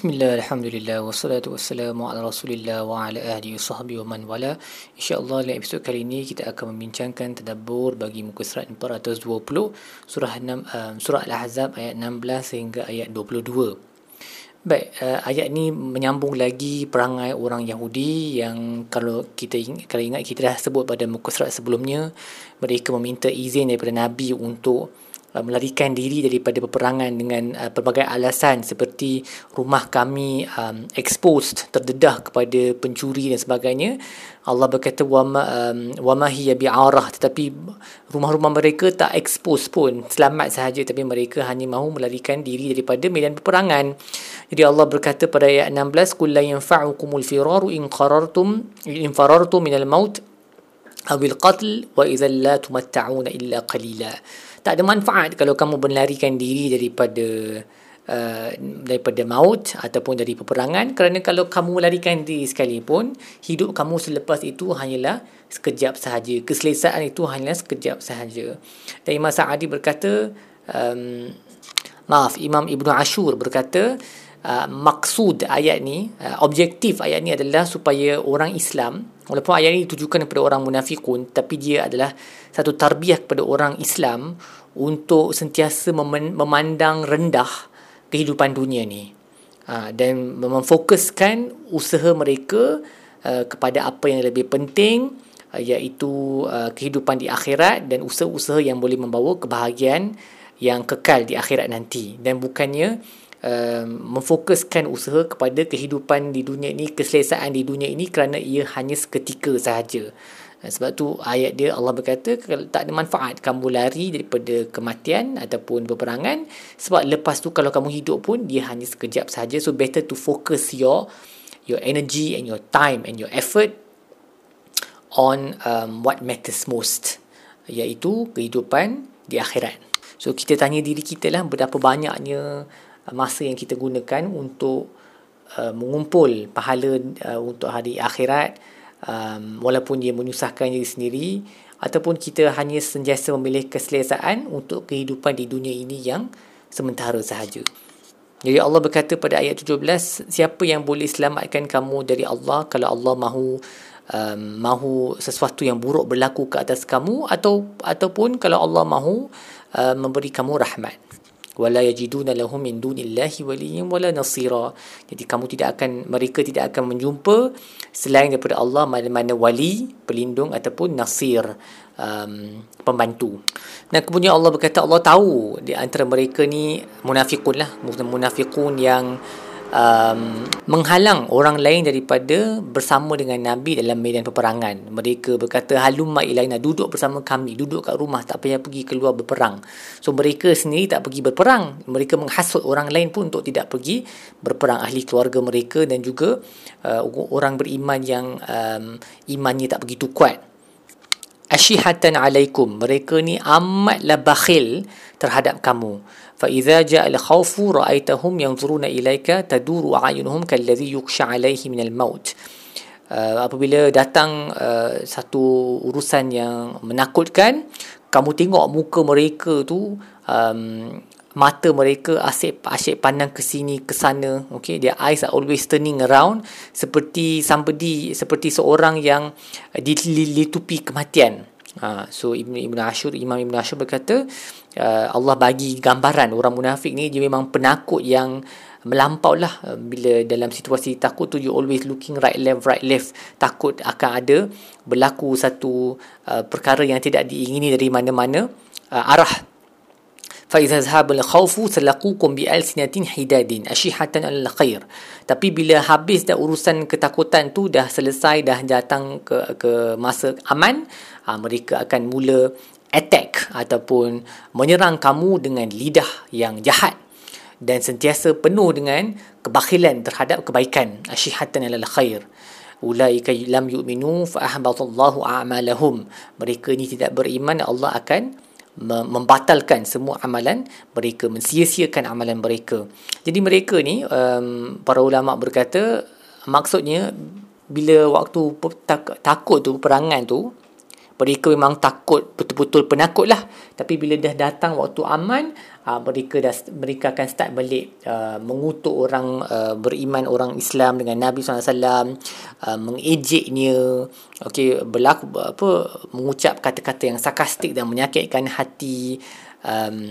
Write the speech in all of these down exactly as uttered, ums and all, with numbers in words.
Bismillah, alhamdulillah, wassalatu wassalamu ala rasulillah wa ala ahlihi sahbihi wa man wala. InsyaAllah dalam episod kali ini kita akan membincangkan tadabbur bagi muka surat empat ratus dua puluh, surah, enam, uh, surah Al-Ahzab ayat enam belas sehingga ayat dua puluh dua. Baik, uh, ayat ni menyambung lagi perangai orang Yahudi yang kalau kita ingat, kalau ingat kita dah sebut pada muka surat sebelumnya, mereka meminta izin daripada Nabi untuk melarikan diri daripada peperangan dengan uh, pelbagai alasan seperti rumah kami um, exposed, terdedah kepada pencuri dan sebagainya. Allah berkata wama um, wama hiya bi'arah, tetapi rumah-rumah mereka tak expose pun, selamat sahaja, tapi mereka hanya mahu melarikan diri daripada medan peperangan. Jadi Allah berkata pada ayat enam belas, qul la yanfa'ukumul firaru in qarartum in farartum minal maut awil qatl wa idzal la tumatta'una illa qalila. Tak ada manfaat kalau kamu berlarikan diri daripada uh, daripada maut ataupun dari peperangan, kerana kalau kamu larikan diri sekalipun, hidup kamu selepas itu hanyalah sekejap sahaja, keselesaan itu hanyalah sekejap sahaja. Dan Imam Sa'adi berkata, um, maaf, Imam Ibn Ashur berkata, Uh, maksud ayat ni, uh, objektif ayat ni adalah supaya orang Islam, walaupun ayat ni ditujukan kepada orang munafikun, tapi dia adalah satu tarbiyah kepada orang Islam untuk sentiasa mem- memandang rendah kehidupan dunia ni, uh, dan memfokuskan usaha mereka uh, kepada apa yang lebih penting, uh, iaitu uh, kehidupan di akhirat dan usaha-usaha yang boleh membawa kebahagiaan yang kekal di akhirat nanti, dan bukannya Um, memfokuskan usaha kepada kehidupan di dunia ini, keselesaan di dunia ini, kerana ia hanya seketika sahaja. Sebab tu ayat dia, Allah berkata tak ada manfaat kamu lari daripada kematian ataupun peperangan, sebab lepas tu kalau kamu hidup pun dia hanya sekejap sahaja. So better to focus your your energy and your time and your effort on um, what matters most, iaitu kehidupan di akhirat. So kita tanya diri kita lah, berapa banyaknya masa yang kita gunakan untuk uh, mengumpul pahala uh, untuk hari akhirat, um, walaupun dia menyusahkan diri sendiri, ataupun kita hanya sentiasa memilih keselesaan untuk kehidupan di dunia ini yang sementara sahaja. Jadi Allah berkata pada ayat tujuh belas, siapa yang boleh selamatkan kamu dari Allah kalau Allah mahu um, mahu sesuatu yang buruk berlaku ke atas kamu, atau ataupun kalau Allah mahu uh, memberi kamu rahmat. Wala yajiduna lahum min dunillahi waliyyan wala nasira. Jadi kamu tidak akan mereka tidak akan menjumpa selain daripada Allah mana-mana wali, pelindung ataupun nasir, um, pembantu. Dan kemudian Allah berkata, Allah tahu di antara mereka ni munafiqun lah, munafiqun yang um, menghalang orang lain daripada bersama dengan Nabi dalam medan peperangan. Mereka berkata halumma ilaina, duduk bersama kami, duduk kat rumah, tak payah pergi keluar berperang. So mereka sendiri tak pergi berperang, mereka menghasut orang lain pun untuk tidak pergi berperang, ahli keluarga mereka dan juga uh, orang beriman yang um, imannya tak begitu kuat. Ashihatan alaikum, mereka ni amatlah bakhil terhadap kamu. Fa idza jaa al khawfu ra'aitahum yanzuruna ilaika taduru a'yunuhum kallazi yukhsha alaihi min al maut. Apabila datang uh, satu urusan yang menakutkan, kamu tengok muka mereka tu, um, mata mereka asyik-asyik pandang ke sini ke sana, okay? Their eyes are always turning around, seperti somebody, seperti seorang yang dilitupi kematian. Ha, so Ibn, Ibn Ashur, Imam Ibn Ashur berkata, uh, Allah bagi gambaran orang munafik ni, dia memang penakut yang melampau lah. Bila dalam situasi takut tu, you always looking right left right left, takut akan ada berlaku satu uh, perkara yang tidak diingini dari mana-mana uh, arah. فَإِذَا ذَهَبَ الْخَوْفُ سَلَقُوكُمْ بِأَلْسِنَةٍ حِدَادٍ أَشِحَةً عَلَى الْخَيْرِ. Tapi bila habis dah urusan ketakutan tu, dah selesai, dah datang ke ke masa aman, ha, mereka akan mula attack ataupun menyerang kamu dengan lidah yang jahat dan sentiasa penuh dengan kebakhilan terhadap kebaikan. أَشِحَةً عَلَى الْخَيْرِ أُولَٰئِكَ لَمْ يُؤْمِنُوا فَأَحْبَطَ اللَّهُ أَعْمَالَهُمْ. Mereka ni tidak beriman, Allah akan membatalkan semua amalan mereka, mensia-siakan amalan mereka. Jadi mereka ni, um, para ulama berkata, maksudnya bila waktu tak, takut tu, perangan tu, mereka memang takut, betul-betul penakut lah. Tapi bila dah datang waktu aman, uh, mereka dah, mereka akan start balik uh, mengutuk orang uh, beriman, orang Islam dengan Nabi sallallahu alaihi wasallam, uh, mengejeknya, okay, berlaku apa, mengucap kata-kata yang sarkastik dan menyakitkan hati. Um,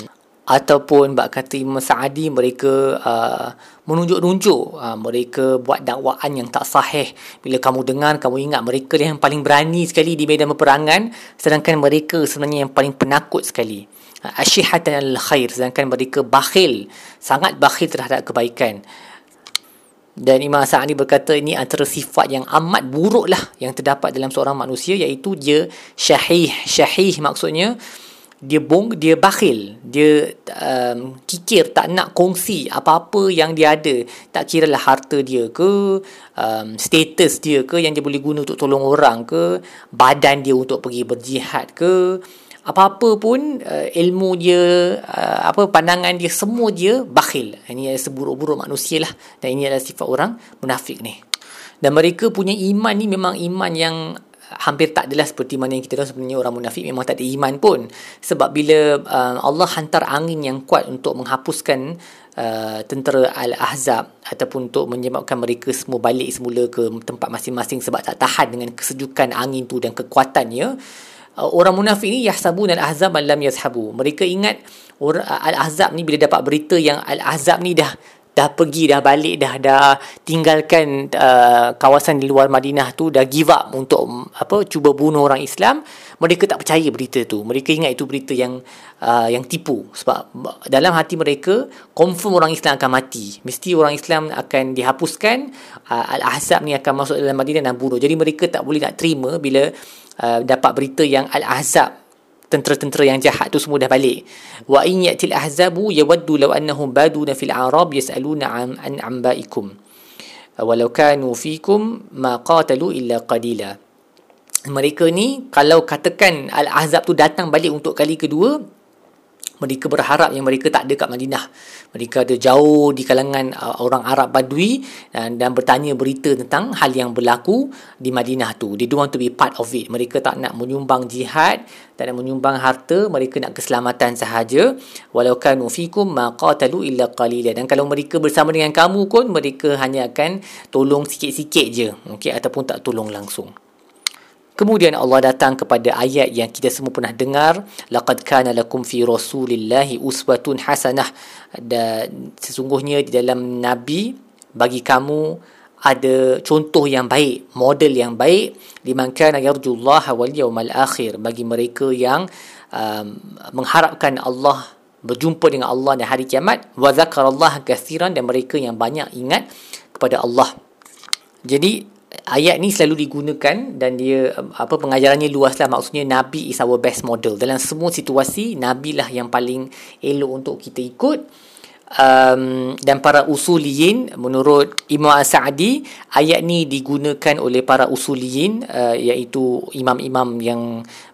ataupun bak kata Imam Sa'adi, mereka uh, menunjuk-nunjuk, uh, mereka buat dakwaan yang tak sahih. Bila kamu dengar, kamu ingat mereka yang paling berani sekali di medan peperangan, sedangkan mereka sebenarnya yang paling penakut sekali. uh, Ashihatan al-khair, sedangkan mereka bakhil, sangat bakhil terhadap kebaikan. Dan Imam Sa'adi berkata ini antara sifat yang amat buruk lah yang terdapat dalam seorang manusia, iaitu dia syahih. Syahih maksudnya dia bong, dia bakhil, dia um, kikir, tak nak kongsi apa-apa yang dia ada. Tak kira lah harta dia ke, um, status dia ke yang dia boleh guna untuk tolong orang ke, badan dia untuk pergi berjihad ke, apa-apa pun, uh, ilmu dia, uh, apa pandangan dia, semua dia bakhil. Ini adalah seburuk-buruk manusia lah, dan ini adalah sifat orang munafik ni. Dan mereka punya iman ni memang iman yang hampir tak adalah seperti mana yang kita tahu sebenarnya orang munafik memang tak ada iman pun. Sebab bila uh, Allah hantar angin yang kuat untuk menghapuskan uh, tentera Al-Ahzab, ataupun untuk menyebabkan mereka semua balik semula ke tempat masing-masing sebab tak tahan dengan kesejukan angin tu dan kekuatannya, uh, orang munafik ni yahsabun al-ahzab man lam yazhabu. Mereka ingat or, uh, Al-Ahzab ni bila dapat berita yang Al-Ahzab ni dah dah pergi, dah balik, dah dah tinggalkan uh, kawasan di luar Madinah tu, dah give up untuk apa, cuba bunuh orang Islam, mereka tak percaya berita tu. Mereka ingat itu berita yang uh, yang tipu, sebab dalam hati mereka confirm orang Islam akan mati, mesti orang Islam akan dihapuskan, uh, Al-Ahzab ni akan masuk dalam Madinah dan bunuh. Jadi mereka tak boleh nak terima bila uh, dapat berita yang Al-Ahzab, tentera-tentera yang jahat tu semua dah balik. Wa in yatil ahzabu yawaddu law annahum baduna fil a'rab yasaluna an anba'ikum walau kanu fikum ma qatalu illa qalila. Mereka ni kalau katakan Al-Ahzab tu datang balik untuk kali kedua, mereka berharap yang mereka tak ada kat Madinah, mereka ada jauh di kalangan uh, orang Arab Badui, dan, dan bertanya berita tentang hal yang berlaku di Madinah tu. They don't want to be part of it. Mereka tak nak menyumbang jihad, tak nak menyumbang harta, mereka nak keselamatan sahaja. Walau kanu fikum ma qatalu illa qalila. Dan kalau mereka bersama dengan kamu pun, mereka hanya akan tolong sikit-sikit je, okay? Ataupun tak tolong langsung. Kemudian Allah datang kepada ayat yang kita semua pernah dengar, laqad kana lakum fi rasulillahi uswatun hasanah, dan sesungguhnya di dalam nabi bagi kamu ada contoh yang baik, model yang baik, liman kana yarjullaha wal yawmal akhir, bagi mereka yang um, mengharapkan Allah, berjumpa dengan Allah dan hari kiamat, wa zakarallaha katsiran, dan mereka yang banyak ingat kepada Allah. Jadi ayat ni selalu digunakan dan dia apa, pengajarannya luaslah. Maksudnya Nabi is our best model. Dalam semua situasi, Nabi lah yang paling elok untuk kita ikut. Um, dan para usuliyin, menurut Imam Sa'adi, ayat ni digunakan oleh para usuliyin, uh, iaitu imam-imam yang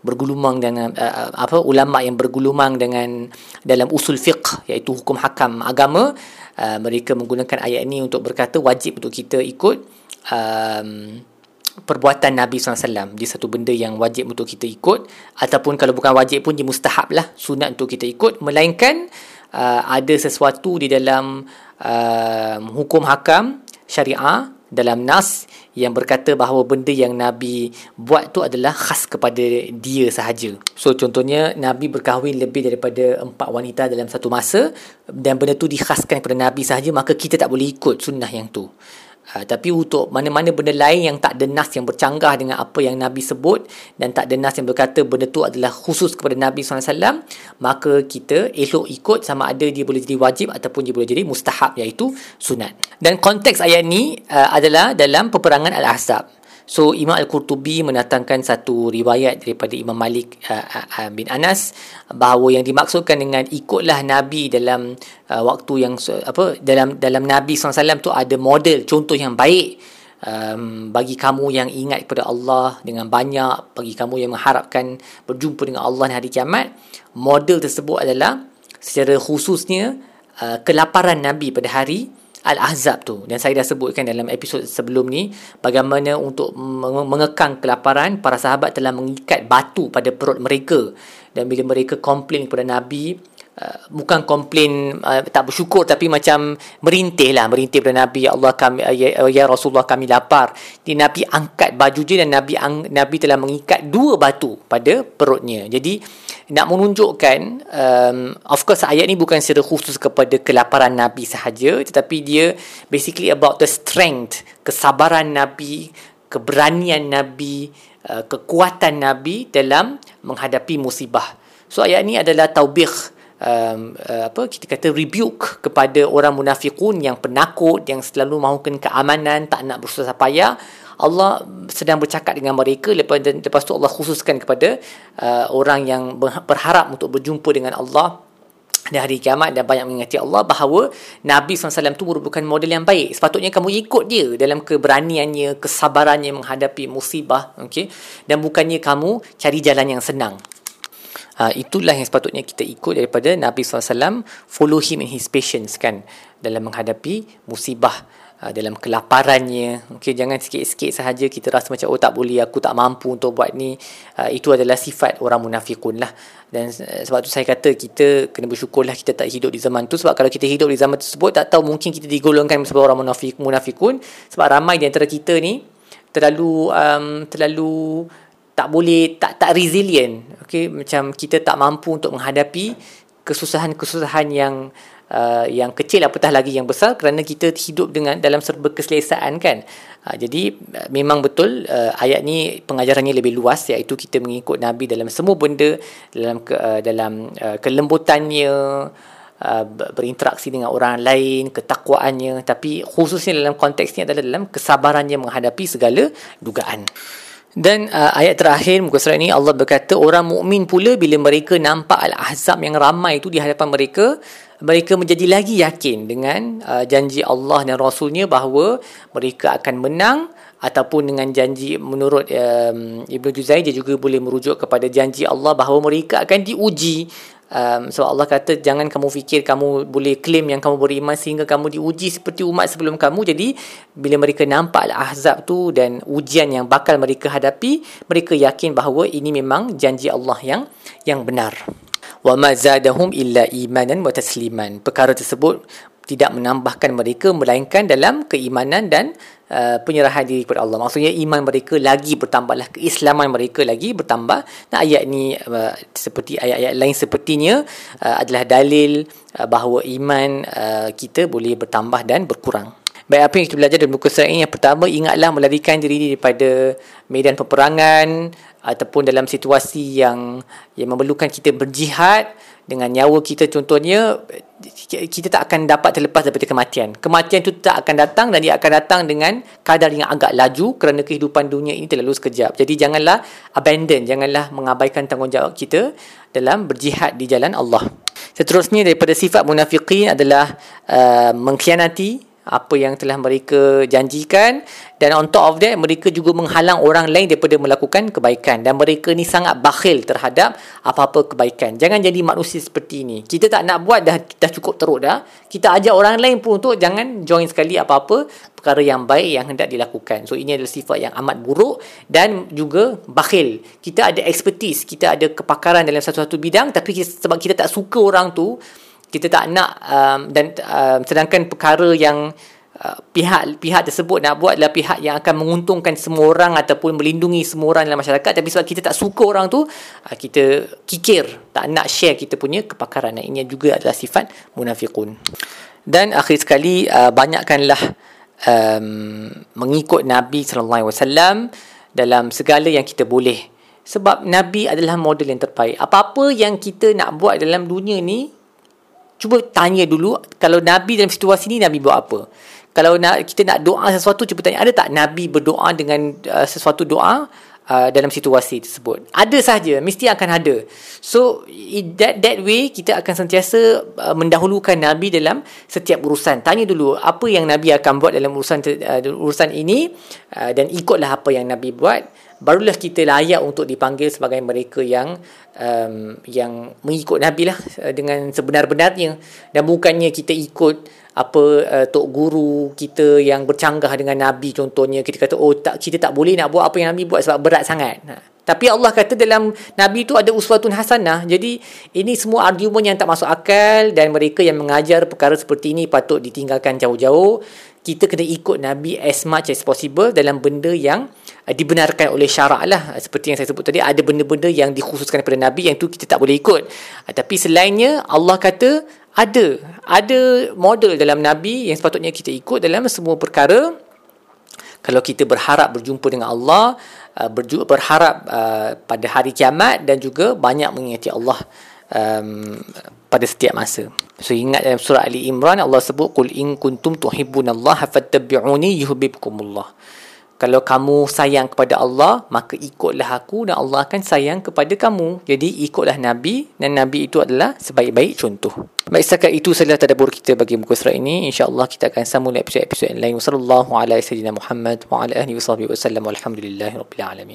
bergulumang dengan uh, apa ulama yang bergulumang dengan dalam usul fiqh, iaitu hukum hakam agama. Uh, mereka menggunakan ayat ni untuk berkata wajib untuk kita ikut um, perbuatan Nabi sallallahu alaihi wasallam. Dia satu benda yang wajib untuk kita ikut, ataupun kalau bukan wajib pun dia mustahab lah, sunat untuk kita ikut, melainkan Uh, ada sesuatu di dalam uh, hukum hakam syariah, dalam nas yang berkata bahawa benda yang Nabi buat tu adalah khas kepada dia sahaja. So contohnya Nabi berkahwin lebih daripada empat wanita dalam satu masa, dan benda tu dikhaskan kepada Nabi sahaja, maka kita tak boleh ikut sunnah yang tu. Uh, tapi untuk mana-mana benda lain yang tak ada nas yang bercanggah dengan apa yang Nabi sebut, dan tak ada nas yang berkata benda tu adalah khusus kepada Nabi sallallahu alaihi wasallam, maka kita elok ikut, sama ada dia boleh jadi wajib ataupun dia boleh jadi mustahab, iaitu sunat. Dan konteks ayat ni uh, adalah dalam peperangan Al-Ahzab. So Imam al-Qurtubi mendatangkan satu riwayat daripada Imam Malik uh, uh, bin Anas, bahawa yang dimaksudkan dengan ikutlah Nabi dalam Uh, waktu yang apa dalam dalam Nabi sallallahu alaihi wasallam tu ada model contoh yang baik, um, bagi kamu yang ingat kepada Allah dengan banyak, bagi kamu yang mengharapkan berjumpa dengan Allah hari kiamat. Model tersebut adalah secara khususnya uh, kelaparan Nabi pada hari Al-Ahzab tu. Dan saya dah sebutkan dalam episod sebelum ni, bagaimana untuk mengekang kelaparan, para sahabat telah mengikat batu pada perut mereka. Dan bila mereka komplain kepada Nabi, Uh, bukan komplain uh, tak bersyukur, tapi macam merintih lah merintih kepada Nabi, ya Allah kami, ya, ya Rasulullah kami lapar. Jadi Nabi angkat baju dia dan Nabi Nabi telah mengikat dua batu pada perutnya. Jadi nak menunjukkan, um, of course ayat ni bukan secara khusus kepada kelaparan Nabi sahaja, tetapi dia basically about the strength, kesabaran Nabi, keberanian Nabi, uh, kekuatan Nabi dalam menghadapi musibah. So ayat ni adalah taubikh, Um, uh, apa kita kata rebuke kepada orang munafiqun yang penakut, yang selalu mahukan keamanan, tak nak bersusah payah. Allah sedang bercakap dengan mereka. Lepas, lepas tu Allah khususkan kepada uh, orang yang berharap untuk berjumpa dengan Allah di hari kiamat dan banyak mengingati Allah, bahawa Nabi sallallahu alaihi wasallam tu merupakan model yang baik. Sepatutnya kamu ikut dia dalam keberaniannya, kesabarannya menghadapi musibah, okay? Dan bukannya kamu cari jalan yang senang. Uh, itulah yang sepatutnya kita ikut daripada Nabi sallallahu alaihi wasallam. Follow him in his patience, kan, dalam menghadapi musibah, uh, dalam kelaparannya. Okay, jangan sikit-sikit sahaja kita rasa macam, oh tak boleh, aku tak mampu untuk buat ni. Uh, itu adalah sifat orang munafiqun lah. Dan uh, sebab tu saya kata kita kena bersyukurlah kita tak hidup di zaman tu. Sebab kalau kita hidup di zaman tersebut, tak tahu mungkin kita digolongkan sebagai orang munafik, munafiqun. Sebab ramai di antara kita ni terlalu um, terlalu tak boleh, tak tak resilient, okay? Macam kita tak mampu untuk menghadapi kesusahan-kesusahan yang uh, yang kecil, apatah lagi yang besar, kerana kita hidup dengan dalam serba keselesaan, kan. Uh, jadi uh, memang betul uh, ayat ni pengajarannya lebih luas, iaitu kita mengikut Nabi dalam semua benda, dalam ke, uh, dalam uh, kelembutannya, Uh, berinteraksi dengan orang lain, ketakwaannya, tapi khususnya dalam konteks ni adalah dalam kesabarannya menghadapi segala dugaan. Dan uh, ayat terakhir muka surat ini, Allah berkata, orang mukmin pula bila mereka nampak Al-Ahzab yang ramai itu di hadapan mereka, mereka menjadi lagi yakin dengan uh, janji Allah dan Rasulnya bahawa mereka akan menang, ataupun dengan janji menurut um, Ibn Juzani, dia juga boleh merujuk kepada janji Allah bahawa mereka akan diuji. Um, sebab Allah kata, jangan kamu fikir kamu boleh claim yang kamu beriman sehingga kamu diuji seperti umat sebelum kamu. Jadi bila mereka nampak Al-Ahzab tu dan ujian yang bakal mereka hadapi, mereka yakin bahawa ini memang janji Allah yang yang benar. وَمَا زَادَهُمْ إِلَّا إِيمَانًا وَتَسْلِيمًا. Perkara tersebut tidak menambahkan mereka melainkan dalam keimanan dan Uh, penyerahan diri kepada Allah. Maksudnya iman mereka lagi bertambahlah, keislaman mereka lagi bertambah. Nah, ayat ni uh, seperti ayat-ayat lain sepertinya uh, adalah dalil uh, bahawa iman uh, kita boleh bertambah dan berkurang. Baik, apa yang kita belajar dari muka surat ini, yang pertama, ingatlah melarikan diri daripada medan peperangan ataupun dalam situasi yang yang memerlukan kita berjihad dengan nyawa kita contohnya. Kita tak akan dapat terlepas daripada kematian. Kematian itu tak akan datang, dan dia akan datang dengan kadar yang agak laju, kerana kehidupan dunia ini terlalu sekejap. Jadi janganlah abandon, janganlah mengabaikan tanggungjawab kita dalam berjihad di jalan Allah. Seterusnya daripada sifat munafiqin adalah uh, mengkhianati apa yang telah mereka janjikan, dan on top of that, mereka juga menghalang orang lain daripada melakukan kebaikan, dan mereka ni sangat bakhil terhadap apa-apa kebaikan. Jangan jadi manusia seperti ini. Kita tak nak buat, dah dah cukup teruk dah. Kita ajak orang lain pun untuk jangan join sekali apa-apa perkara yang baik yang hendak dilakukan. So ini adalah sifat yang amat buruk dan juga bakhil. Kita ada expertise, kita ada kepakaran dalam satu-satu bidang, tapi sebab kita tak suka orang tu, kita tak nak, um, dan um, sedangkan perkara yang uh, pihak pihak tersebut nak buat adalah pihak yang akan menguntungkan semua orang ataupun melindungi semua orang dalam masyarakat, tapi sebab kita tak suka orang tu, uh, kita kikir, tak nak share kita punya kepakaran. Ini juga adalah sifat munafiqun. Dan akhir sekali, uh, banyakkanlah um, mengikut Nabi sallallahu alaihi wasallam dalam segala yang kita boleh, sebab Nabi adalah model yang terbaik. Apa-apa yang kita nak buat dalam dunia ni, cuba tanya dulu, kalau Nabi dalam situasi ni, Nabi buat apa? Kalau nak, kita nak doa sesuatu, cuba tanya, ada tak Nabi berdoa dengan uh, sesuatu doa uh, dalam situasi tersebut? Ada sahaja, mesti akan ada. So, that that way, kita akan sentiasa uh, mendahulukan Nabi dalam setiap urusan. Tanya dulu, apa yang Nabi akan buat dalam urusan uh, urusan ini, uh, dan ikutlah apa yang Nabi buat. Barulah kita layak untuk dipanggil sebagai mereka yang um, yang mengikut Nabi lah dengan sebenar-benarnya, dan bukannya kita ikut apa uh, tok guru kita yang bercanggah dengan Nabi contohnya, kita kata oh tak, kita tak boleh nak buat apa yang Nabi buat sebab berat sangat. Ha. Tapi Allah kata dalam Nabi tu ada uswatun hasanah. Jadi ini semua argumen yang tak masuk akal, dan mereka yang mengajar perkara seperti ini patut ditinggalkan jauh-jauh. Kita kena ikut Nabi as much as possible dalam benda yang uh, dibenarkan oleh syarak lah. Seperti yang saya sebut tadi, ada benda-benda yang dikhususkan daripada Nabi yang tu kita tak boleh ikut. Uh, tapi selainnya Allah kata Ada ada model dalam Nabi yang sepatutnya kita ikut dalam semua perkara. Kalau kita berharap berjumpa dengan Allah, berharap pada hari kiamat, dan juga banyak mengingati Allah um, pada setiap masa. So ingat dalam surah Ali Imran Allah sebut, Qul in kuntum tuhibbunallaha fattabi'uni yuhibbukumullah. Kalau kamu sayang kepada Allah, maka ikutlah aku dan Allah akan sayang kepada kamu. Jadi ikutlah Nabi, dan Nabi itu adalah sebaik-baik contoh. Baik, setakat itu sahaja tadabbur kita bagi muka surat ini. InsyaAllah kita akan sambung episod-episod lain. Wassalamualaikum warahmatullahi wabarakatuh. Wa ala alihi wa sahbihi wasallam. Walhamdulillahi rabbil alamin.